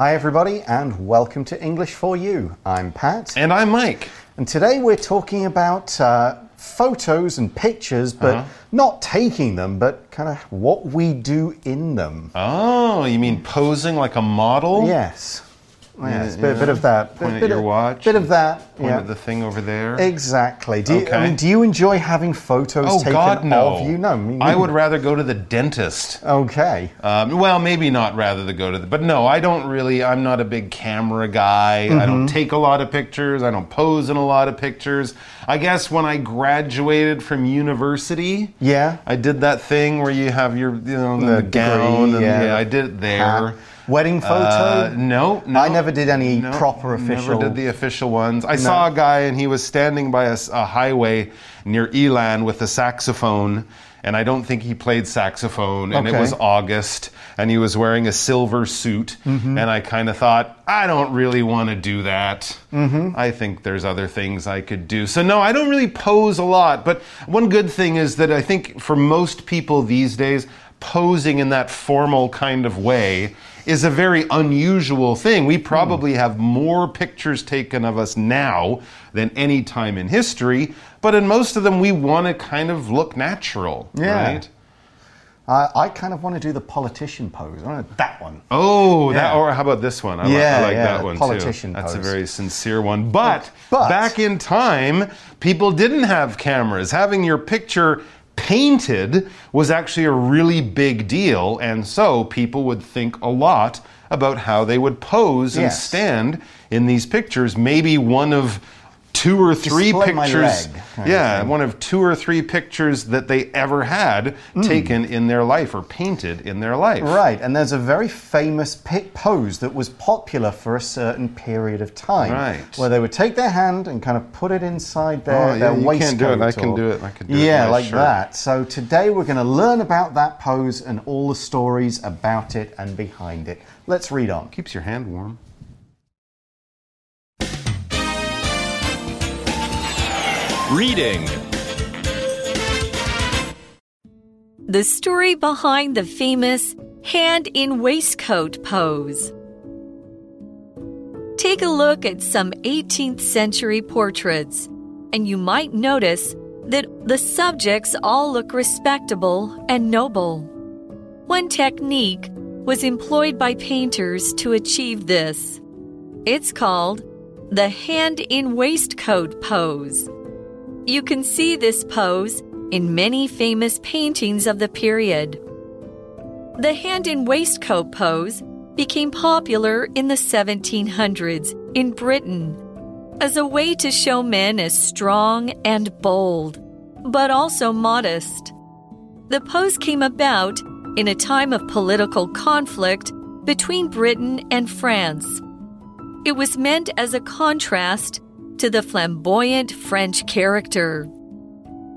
Hi everybody and welcome to English For You. I'm Pat. And I'm Mike. And today we're talking about photos and pictures, but not taking them, but kind of what we do in them. Oh, you mean posing like a model? Yes. Yes, yeah, a bit of that. Point at your watch. Bit of that. Point at the thing over there. Exactly. Do you enjoy having photos taken of you? No. I would rather go to the dentist. Okay. Well, maybe not rather than go to the... But no, I don't really... I'm not a big camera guy. I don't take a lot of pictures. I don't pose in a lot of pictures. I guess when I graduated from university... Yeah. I did that thing where you have your, the gown. And, yeah, I did it there. Wedding photo? No. I never did any proper official. Never did the official ones. I saw a guy and he was standing by a highway near Elan with a saxophone, and I don't think he played saxophone, and it was August, and he was wearing a silver suit, and I kind of thought, I don't really want to do that. I think there's other things I could do. So no, I don't really pose a lot, but one good thing is that I think for most people these days, posing in that formal kind of way is a very unusual thing. We probably have more pictures taken of us now than any time in history, but in most of them we want to kind of look natural, right? I kind of want to do the politician pose. I want to, that one. Oh, that, or how about this one? I like that one too. Politician pose. That's a very sincere one. But back in time, people didn't have cameras. Having your picture painted was actually a really big deal, and so people would think a lot about how they would pose and stand in these pictures. Maybe one of two or three pictures, one of two or three pictures that they ever had taken in their life or painted in their life. Right, and there's a very famous pose that was popular for a certain period of time, where they would take their hand and kind of put it inside their waistcoat. I can do it. Yeah, like that. So today we're going to learn about that pose and all the stories about it and behind it. Let's read on. Keeps your hand warm. Reading. The story behind the famous hand-in-waistcoat pose. Take a look at some 18th century portraits, and you might notice that the subjects all look respectable and noble. One technique was employed by painters to achieve this. It's called the hand-in-waistcoat pose. You can see this pose in many famous paintings of the period. The hand-in-waistcoat pose became popular in the 1700s in Britain as a way to show men as strong and bold, but also modest. The pose came about in a time of political conflict between Britain and France. It was meant as a contrast to the flamboyant French character.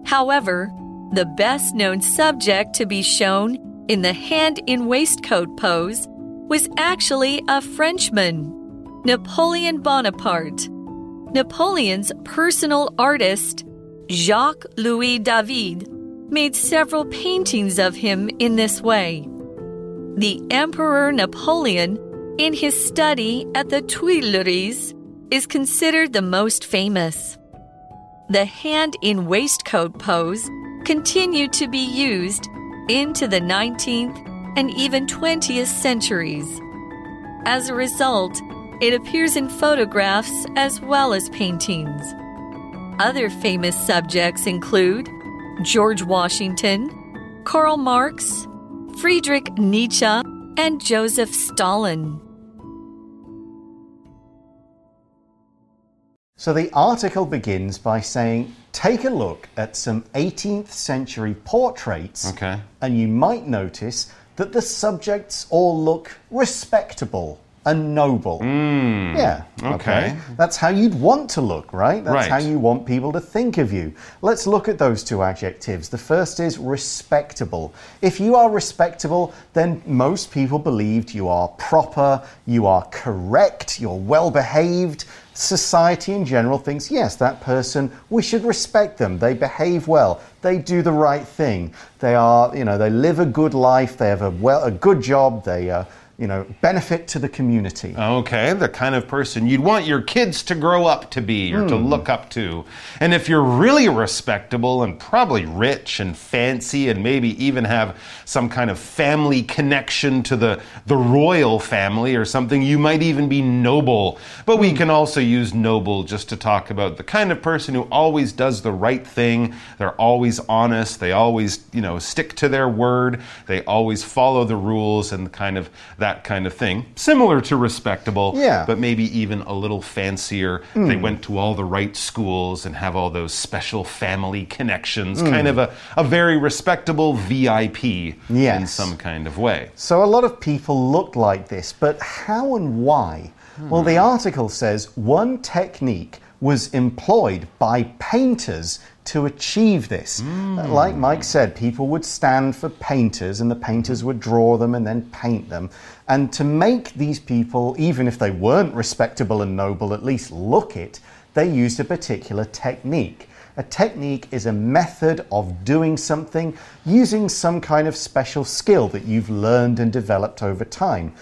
However, the best-known subject to be shown in the hand-in-waistcoat pose was actually a Frenchman, Napoleon Bonaparte. Napoleon's personal artist, Jacques-Louis David, made several paintings of him in this way. The Emperor Napoleon, in his study at the Tuileries, is considered the most famous. The hand-in-waistcoat pose continued to be used into the 19th and even 20th centuries. As a result, it appears in photographs as well as paintings. Other famous subjects include George Washington, Karl Marx, Friedrich Nietzsche, and Joseph Stalin. So the article begins by saying, take a look at some 18th century portraits, and you might notice that the subjects all look respectable and noble. That's how you'd want to look, right? That's how you want people to think of you. Let's look at those two adjectives. The first is respectable. If you are respectable, then most people believed you are proper, you are correct, you're well-behaved. Society in general thinks, yes, that person, we should respect them. They behave well. They do the right thing. They live a good life. They have a good job. They you know, benefit to the community. Okay, the kind of person you'd want your kids to grow up to be or to look up to. And if you're really respectable and probably rich and fancy and maybe even have some kind of family connection to the royal family or something, you might even be noble. But we can also use noble just to talk about the kind of person who always does the right thing. They're always honest. They always, you know, stick to their word. They always follow the rules and kind of that kind of thing. Similar to respectable, but maybe even a little fancier. They went to all the right schools and have all those special family connections. Kind of a very respectable VIP in some kind of way. So a lot of people look like this, but how and why? Well, the article says one technique was employed by painters to achieve this. Like Mike said, people would stand for painters and the painters would draw them and then paint them. And to make these people, even if they weren't respectable and noble, at least look it, they used a particular technique. A technique is a method of doing something using some kind of special skill that you've learned and developed over time.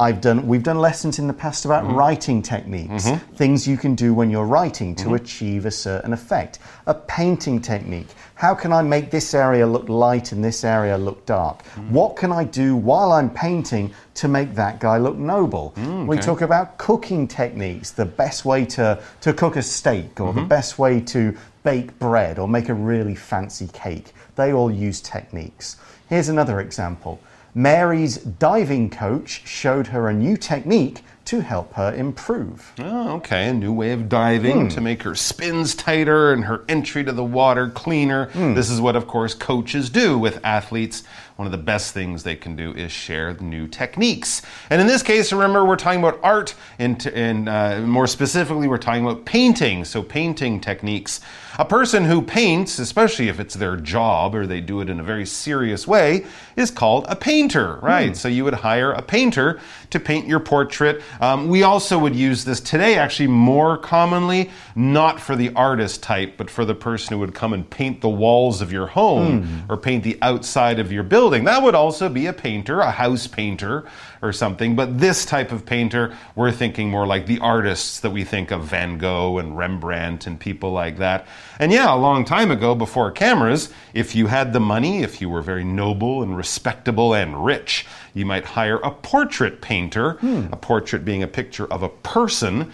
We've done lessons in the past about writing techniques, things you can do when you're writing to achieve a certain effect. A painting technique. How can I make this area look light and this area look dark? What can I do while I'm painting to make that guy look noble? We talk about cooking techniques, the best way to cook a steak or the best way to bake bread or make a really fancy cake. They all use techniques. Here's another example. Mary's diving coach showed her a new technique to help her improve. Oh, okay, a new way of diving to make her spins tighter and her entry to the water cleaner. This is what, of course, coaches do with athletes. One of the best things they can do is share new techniques. And in this case, remember, we're talking about art, and more specifically, we're talking about painting, so painting techniques. A person who paints, especially if it's their job or they do it in a very serious way, is called a painter, right? So you would hire a painter to paint your portrait. We also would use this today, actually, more commonly, not for the artist type, but for the person who would come and paint the walls of your home or paint the outside of your building. That would also be a painter, a house painter or something. But this type of painter, we're thinking more like the artists that we think of, Van Gogh and Rembrandt and people like that. And yeah, a long time ago, before cameras, if you had the money, if you were very noble and respectable and rich, you might hire a portrait painter, a portrait being a picture of a person,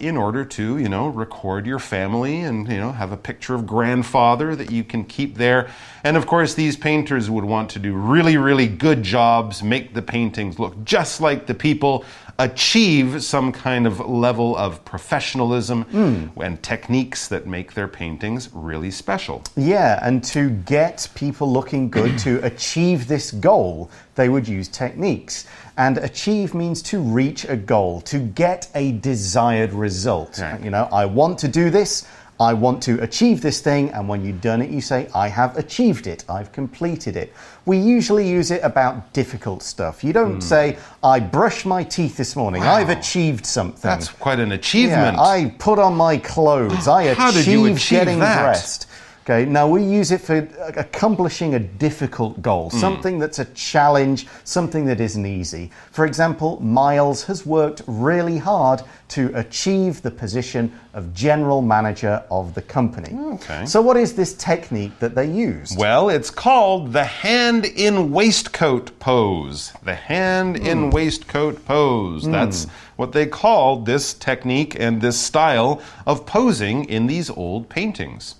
in order to, you know, record your family and, you know, have a picture of grandfather that you can keep there. And of course, these painters would want to do really, really good jobs, make the paintings look just like the people, achieve some kind of level of professionalism and techniques that make their paintings really special. Yeah, and to get people looking good, to achieve this goal, they would use techniques. And achieve means to reach a goal, to get a desired result. Right. You know, I want to do this. I want to achieve this thing, and when you've done it, you say, I have achieved it, I've completed it. We usually use it about difficult stuff. You don't say, I brushed my teeth this morning, I've achieved something. That's quite an achievement. Yeah, I put on my clothes, I achieved getting dressed. Okay, now we use it for accomplishing a difficult goal, something that's a challenge, something that isn't easy. For example, Miles has worked really hard to achieve the position of general manager of the company. Okay. So what is this technique that they used? Well, it's called the hand-in-waistcoat pose. The hand-in-waistcoat pose. That's what they called this technique and this style of posing in these old paintings.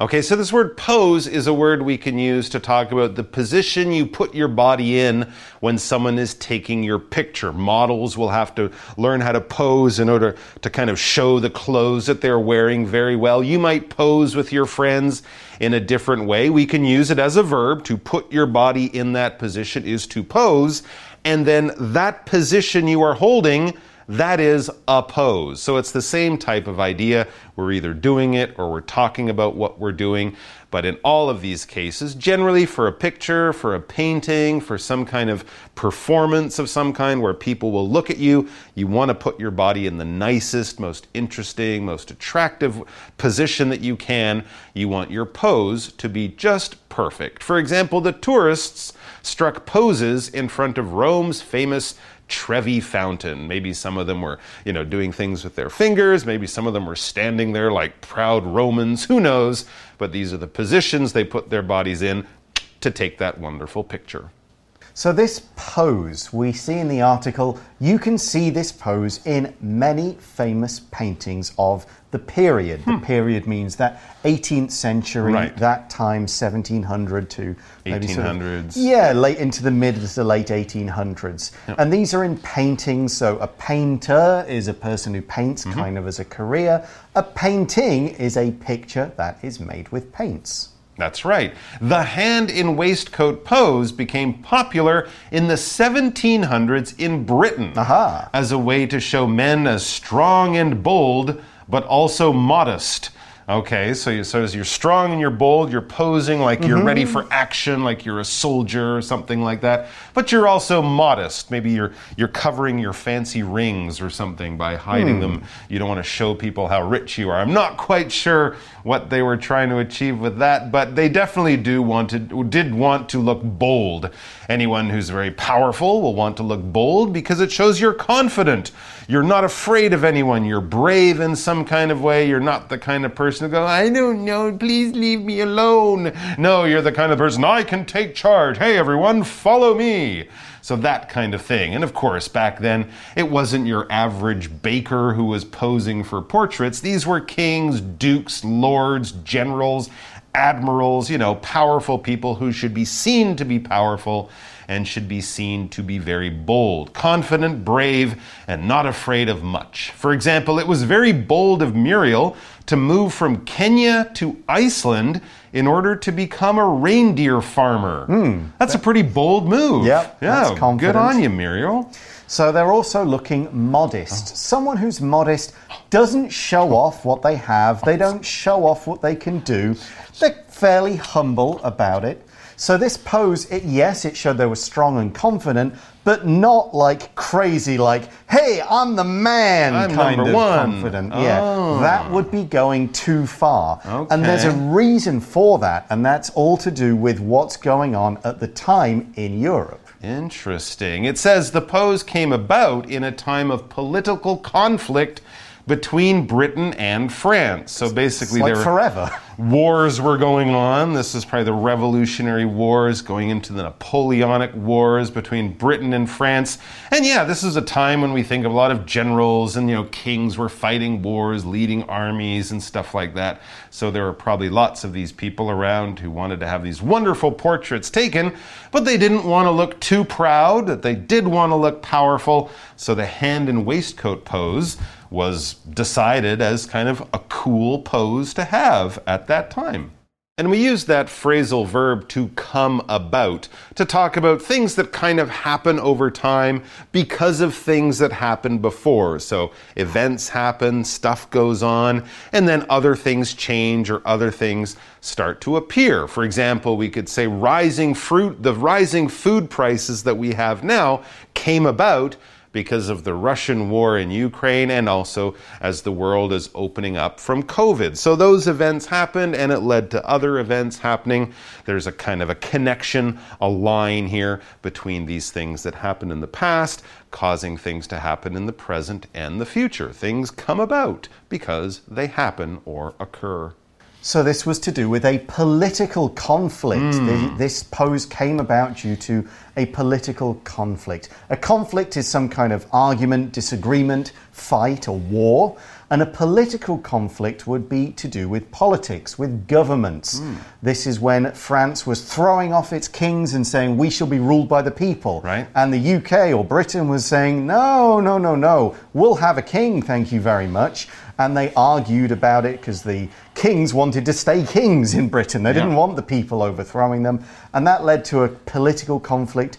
Okay, so this word pose is a word we can use to talk about the position you put your body in when someone is taking your picture. Models will have to learn how to pose in order to kind of show the clothes that they're wearing very well. You might pose with your friends in a different way. We can use it as a verb. To put your body in that position is to pose, and then that position you are holding That is oppose. So it's the same type of idea. We're either doing it or we're talking about what we're doing. But in all of these cases, generally for a picture, for a painting, for some kind of performance of some kind where people will look at you, you want to put your body in the nicest, most interesting, most attractive position that you can. You want your pose to be just perfect. For example, the tourists struck poses in front of Rome's famous Trevi Fountain. Maybe some of them were, doing things with their fingers. Maybe some of them were standing there like proud Romans. Who knows? But these are the positions they put their bodies in to take that wonderful picture. So this pose we see in the article, you can see this pose in many famous paintings of the period. The period means that 18th century, right. That time, 1700 to... 1800s. Late into the mid to late 1800s. Yep. And these are in paintings, so a painter is a person who paints kind of as a career. A painting is a picture that is made with paints. That's right. The hand in waistcoat pose became popular in the 1700s in Britain as a way to show men as strong and bold, but also modest. Okay, so as you're strong and you're bold, you're posing like you're ready for action, like you're a soldier or something like that. But you're also modest. Maybe you're covering your fancy rings or something by hiding them. You don't want to show people how rich you are. I'm not quite sure what they were trying to achieve with that, but they definitely did want to look bold. Anyone who's very powerful will want to look bold because it shows you're confident. You're not afraid of anyone. You're brave in some kind of way. You're not the kind of person who goes, I don't know, please leave me alone. No, you're the kind of person, I can take charge. Hey, everyone, follow me. So that kind of thing. And of course, back then, it wasn't your average baker who was posing for portraits. These were kings, dukes, lords, generals, admirals, powerful people who should be seen to be powerful and should be seen to be very bold, confident, brave, and not afraid of much. For example, it was very bold of Muriel to move from Kenya to Iceland in order to become a reindeer farmer. That's a pretty bold move. That's confident. Good on you, Muriel. So they're also looking modest. Someone who's modest doesn't show off what they have. They don't show off what they can do. They're fairly humble about it. So this pose, it showed they were strong and confident, but not like crazy, like, hey, I'm the man, I'm kind of confident. Yeah, that would be going too far. Okay. And there's a reason for that, and that's all to do with what's going on at the time in Europe. Interesting. It says the pose came about in a time of political conflict between Britain and France. So basically, it's like forever. Wars were going on. This is probably the Revolutionary Wars going into the Napoleonic Wars between Britain and France. And yeah, this is a time when we think of a lot of generals and, kings were fighting wars, leading armies and stuff like that. So there were probably lots of these people around who wanted to have these wonderful portraits taken, but they didn't want to look too proud. They did want to look powerful. So the hand and waistcoat pose was decided as kind of a cool pose to have at that time. And we use that phrasal verb to come about to talk about things that kind of happen over time because of things that happened before. So events happen, stuff goes on, and then other things change or other things start to appear. For example, we could say the rising food prices that we have now came about because of the Russian war in Ukraine and also as the world is opening up from COVID. So those events happened and it led to other events happening. There's a kind of a connection, a line here between these things that happened in the past, causing things to happen in the present and the future. Things come about because they happen or occur. So this was to do with a political conflict. This pose came about due to a political conflict. A conflict is some kind of argument, disagreement, fight or war. And a political conflict would be to do with politics, with governments. This is when France was throwing off its kings and saying, we shall be ruled by the people. Right. And the UK or Britain was saying, no, we'll have a king, thank you very much. And they argued about it because the kings wanted to stay kings in Britain. They didn't want the people overthrowing them. And that led to a political conflict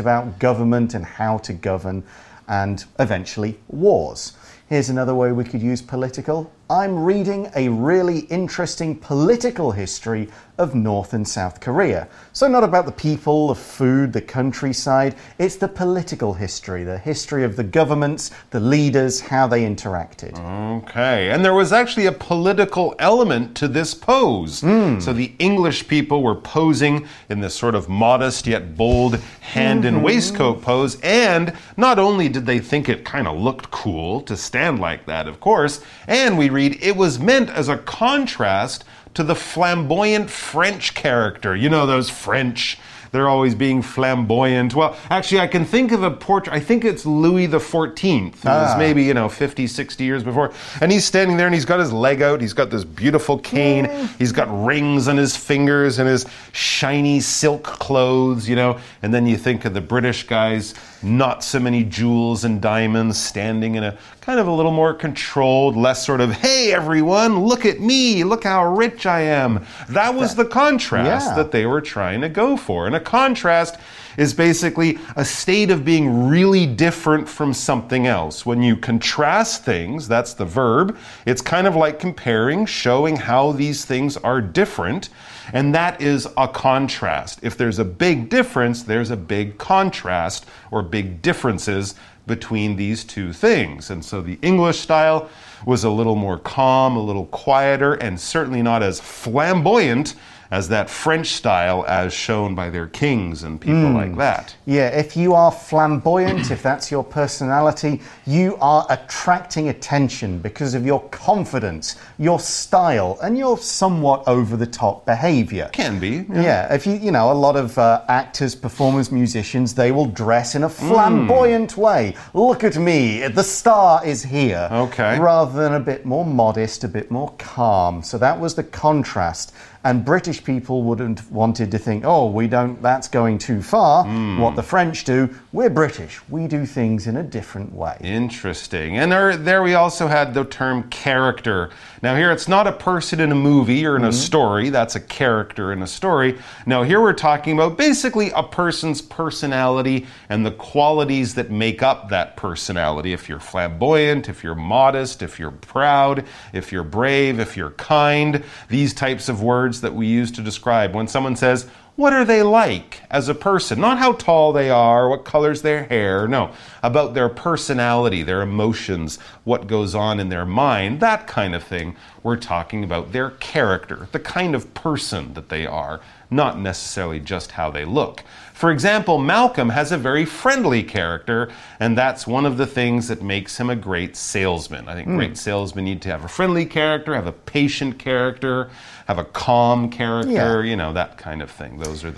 about government and how to govern. and eventually wars. Here's another way we could use political. I'm reading a really interesting political history of North and South Korea. So not about the people, the food, the countryside. It's the political history, the history of the governments, the leaders, how they interacted. Okay, and there was actually a political element to this pose. So the English people were posing in this sort of modest yet bold hand and waistcoat pose. And not only did they think it kind of looked cool to stand like that, of course, and we read it was meant as a contrast to the flamboyant French character. You know, those French, they're always being flamboyant. Well, actually, I can think of a portrait. I think it's Louis XIV. It was maybe, you know, 50, 60 years before. And he's standing there and he's got his leg out. He's got this beautiful cane. He's got rings on his fingers and his shiny silk clothes, you know. And then you think of the British guys, not so many jewels and diamonds, standing in a kind of a little more controlled, less sort of, hey, everyone, look at me, look how rich I am. That was the contrast that they were trying to go for. And a contrast is basically a state of being really different from something else. When you contrast things, that's the verb, it's kind of like comparing, showing how these things are different, and that is a contrast. If there's a big difference, there's a big contrast or big differences between these two things. And so the English style was a little more calm, a little quieter, and certainly not as flamboyant as that French style as shown by their kings and people like that. Yeah, if you are flamboyant, if that's your personality, you are attracting attention because of your confidence, your style, and your somewhat over-the-top behavior. Can be. Yeah, if you know, a lot of actors, performers, musicians, they will dress in a flamboyant way. Look at me, the star is here. Okay. Rather than a bit more modest, a bit more calm. So that was the contrast. And British people wouldn't have wanted to think, oh, we don't, that's going too far. What the French do, we're British. We do things in a different way. Interesting. And there we also had the term character. Now here it's not a person in a movie or in a story. That's a character in a story. Now here we're talking about basically a person's personality and the qualities that make up that personality. If you're flamboyant, if you're modest, if you're proud, if you're brave, if you're kind, these types of words that we use to describe when someone says, what are they like as a person? Not how tall they are, what color's their hair, no. About their personality, their emotions, what goes on in their mind, that kind of thing. We're talking about their character, the kind of person that they are, not necessarily just how they look. For example, Malcolm has a very friendly character, and that's one of the things that makes him a great salesman. I think great salesmen need to have a friendly character, have a patient character, have a calm character, you know, that kind of thing. Those are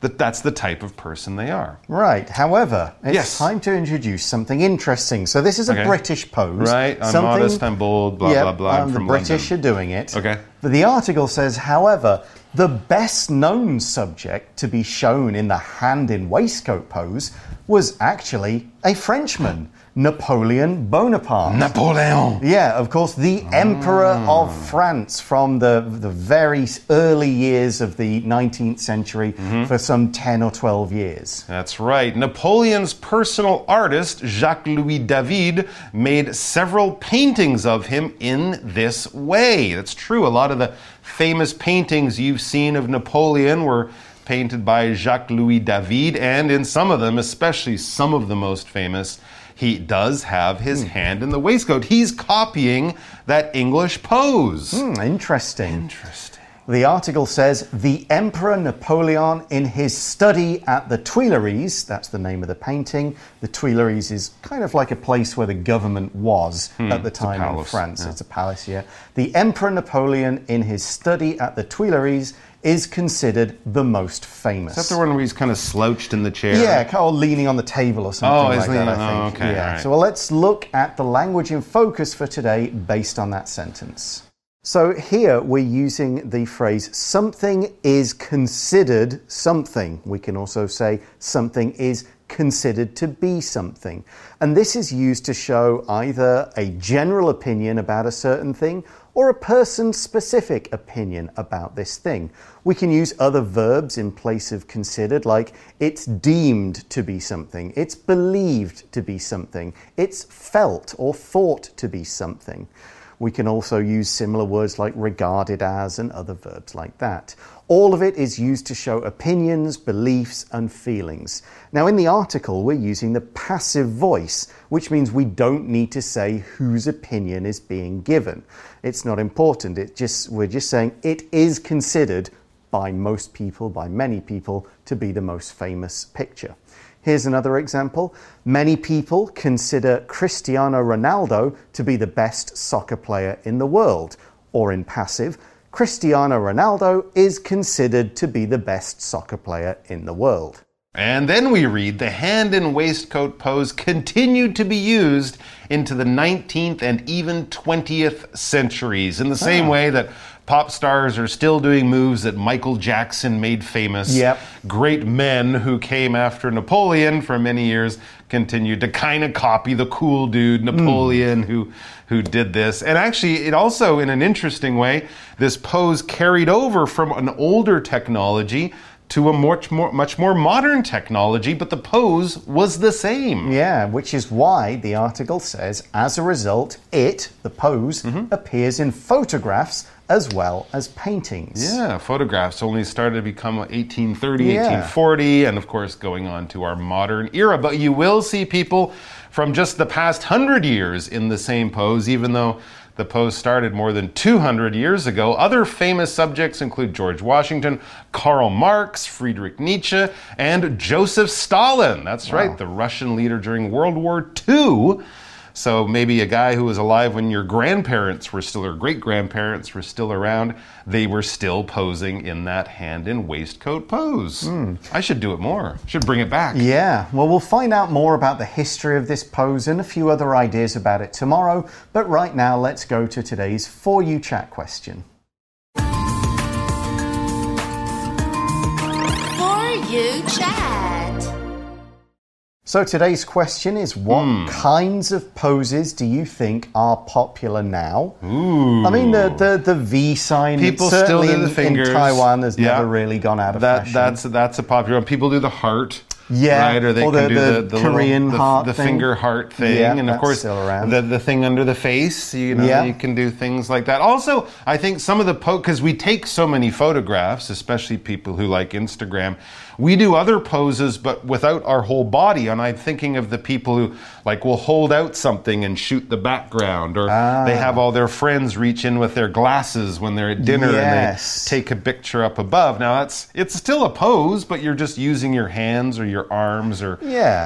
that's the type of person they are. Right. However, it's time to introduce something interesting. So this is a British pose. Right. I'm modest, I'm bold, blah, blah, blah. I'm from London. The British are doing it. Okay. But the article says, however, the best known subject to be shown in the hand in waistcoat pose was actually a Frenchman, Napoleon Bonaparte. Napoleon! Yeah, of course, the Emperor of France from the very early years of the 19th century for some 10 or 12 years. That's right. Napoleon's personal artist, Jacques-Louis David, made several paintings of him in this way. That's true. A lot of the famous paintings you've seen of Napoleon were painted by Jacques-Louis David, and in some of them, especially some of the most famous, he does have his hand in the waistcoat. He's copying that English pose. Interesting. Interesting. The article says, the Emperor Napoleon in his study at the Tuileries, that's the name of the painting. The Tuileries is kind of like a place where the government was at the time in France. It's a palace, The Emperor Napoleon in his study at the Tuileries is considered the most famous. Is that the one where he's kind of slouched in the chair? Yeah, or leaning on the table or something like that, I think. Oh, okay, right. So well, let's look at the language in focus for today based on that sentence. So here we're using the phrase, something is considered something. We can also say something is considered to be something. And this is used to show either a general opinion about a certain thing or a person's specific opinion about this thing. We can use other verbs in place of considered, like it's deemed to be something, it's believed to be something, it's felt or thought to be something. We can also use similar words like regarded as and other verbs like that. All of it is used to show opinions, beliefs, and feelings. Now, in the article, we're using the passive voice, which means we don't need to say whose opinion is being given. It's not important. We're just saying it is considered by most people, by many people, to be the most famous picture. Here's another example. Many people consider Cristiano Ronaldo to be the best soccer player in the world. Or in passive, Cristiano Ronaldo is considered to be the best soccer player in the world. And then we read the hand in waistcoat pose continued to be used into the 19th and even 20th centuries in the same way that pop stars are still doing moves that Michael Jackson made famous. Yep. Great men who came after Napoleon for many years continued to kind of copy the cool dude, Napoleon, who did this. And actually, it also, in an interesting way, this pose carried over from an older technology to a much more modern technology, but the pose was the same. Yeah, which is why the article says, as a result, it, the pose, appears in photographs as well as paintings. Yeah, photographs only started to become 1830, 1840, and of course going on to our modern era. But you will see people from just the past 100 years in the same pose, even though the pose started more than 200 years ago. Other famous subjects include George Washington, Karl Marx, Friedrich Nietzsche, and Joseph Stalin. That's right, the Russian leader during World War II. So maybe a guy who was alive when your grandparents were still, or great-grandparents were still around, they were still posing in that hand-in-waistcoat pose. I should do it more. Should bring it back. Yeah. Well, we'll find out more about the history of this pose and a few other ideas about it tomorrow. But right now, let's go to today's For You Chat question. For You Chat. So today's question is, what kinds of poses do you think are popular now? Ooh. I mean, the V sign, people still do the fingers. In Taiwan has never really gone out of fashion. That's a popular one. People do the heart. Yeah, right? Or they can do the Korean little, heart the thing. Finger heart thing, yeah, and of course the thing under the face. You know, you can do things like that. Also, I think some of the because we take so many photographs, especially people who like Instagram, we do other poses but without our whole body. And I'm thinking of the people who like will hold out something and shoot the background, or they have all their friends reach in with their glasses when they're at dinner and they take a picture up above. Now it's still a pose, but you're just using your hands or your arms or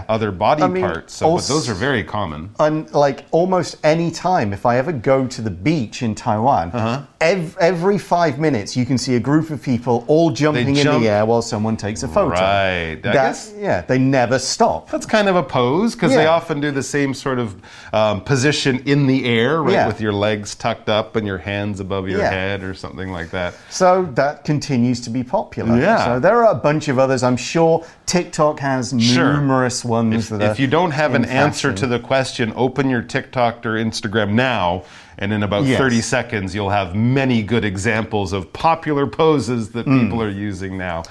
other body parts. So, but those are very common. And like almost any time, if I ever go to the beach in Taiwan, every 5 minutes you can see a group of people all jumping in the air while someone takes a photo. Right. They never stop. That's kind of a pose because they often do the same sort of position in the air, right? Yeah. With your legs tucked up and your hands above your head or something like that. So that continues to be popular. Yeah. So there are a bunch of others. I'm sure TikTok has numerous ones. If you don't have an answer to the question, open your TikTok or Instagram now, and in about 30 seconds, you'll have many good examples of popular poses that people are using now.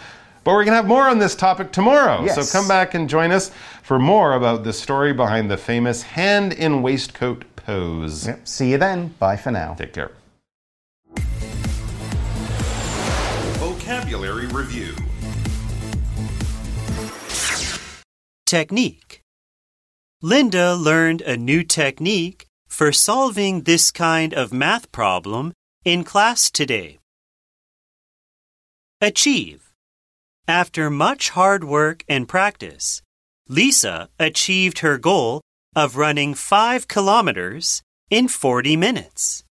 But we're going to have more on this topic tomorrow, so come back and join us for more about the story behind the famous hand-in-waistcoat pose. Yep. See you then. Bye for now. Take care. Vocabulary Review. Technique. Linda learned a new technique for solving this kind of math problem in class today. Achieve. After much hard work and practice, Lisa achieved her goal of running 5 kilometers in 40 minutes.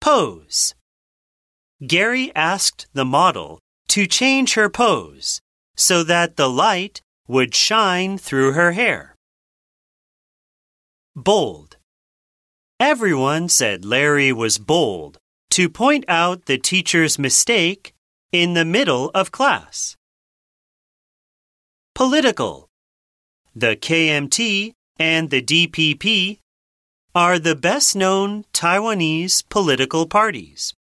Pose. Gary asked the model to change her pose so that the light would shine through her hair. Bold. Everyone said Larry was bold to point out the teacher's mistake in the middle of class. political. The KMT and the DPP are the best-known Taiwanese political parties.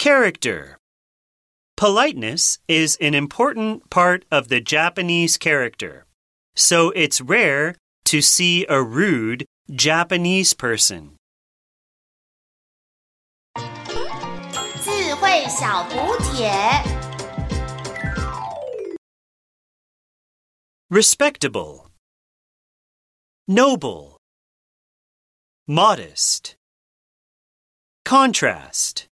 Character. Politeness is an important part of the Japanese character, so it's rare to see a rude Japanese person. 小补帖 Respectable, noble, modest, contrast,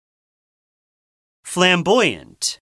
flamboyant,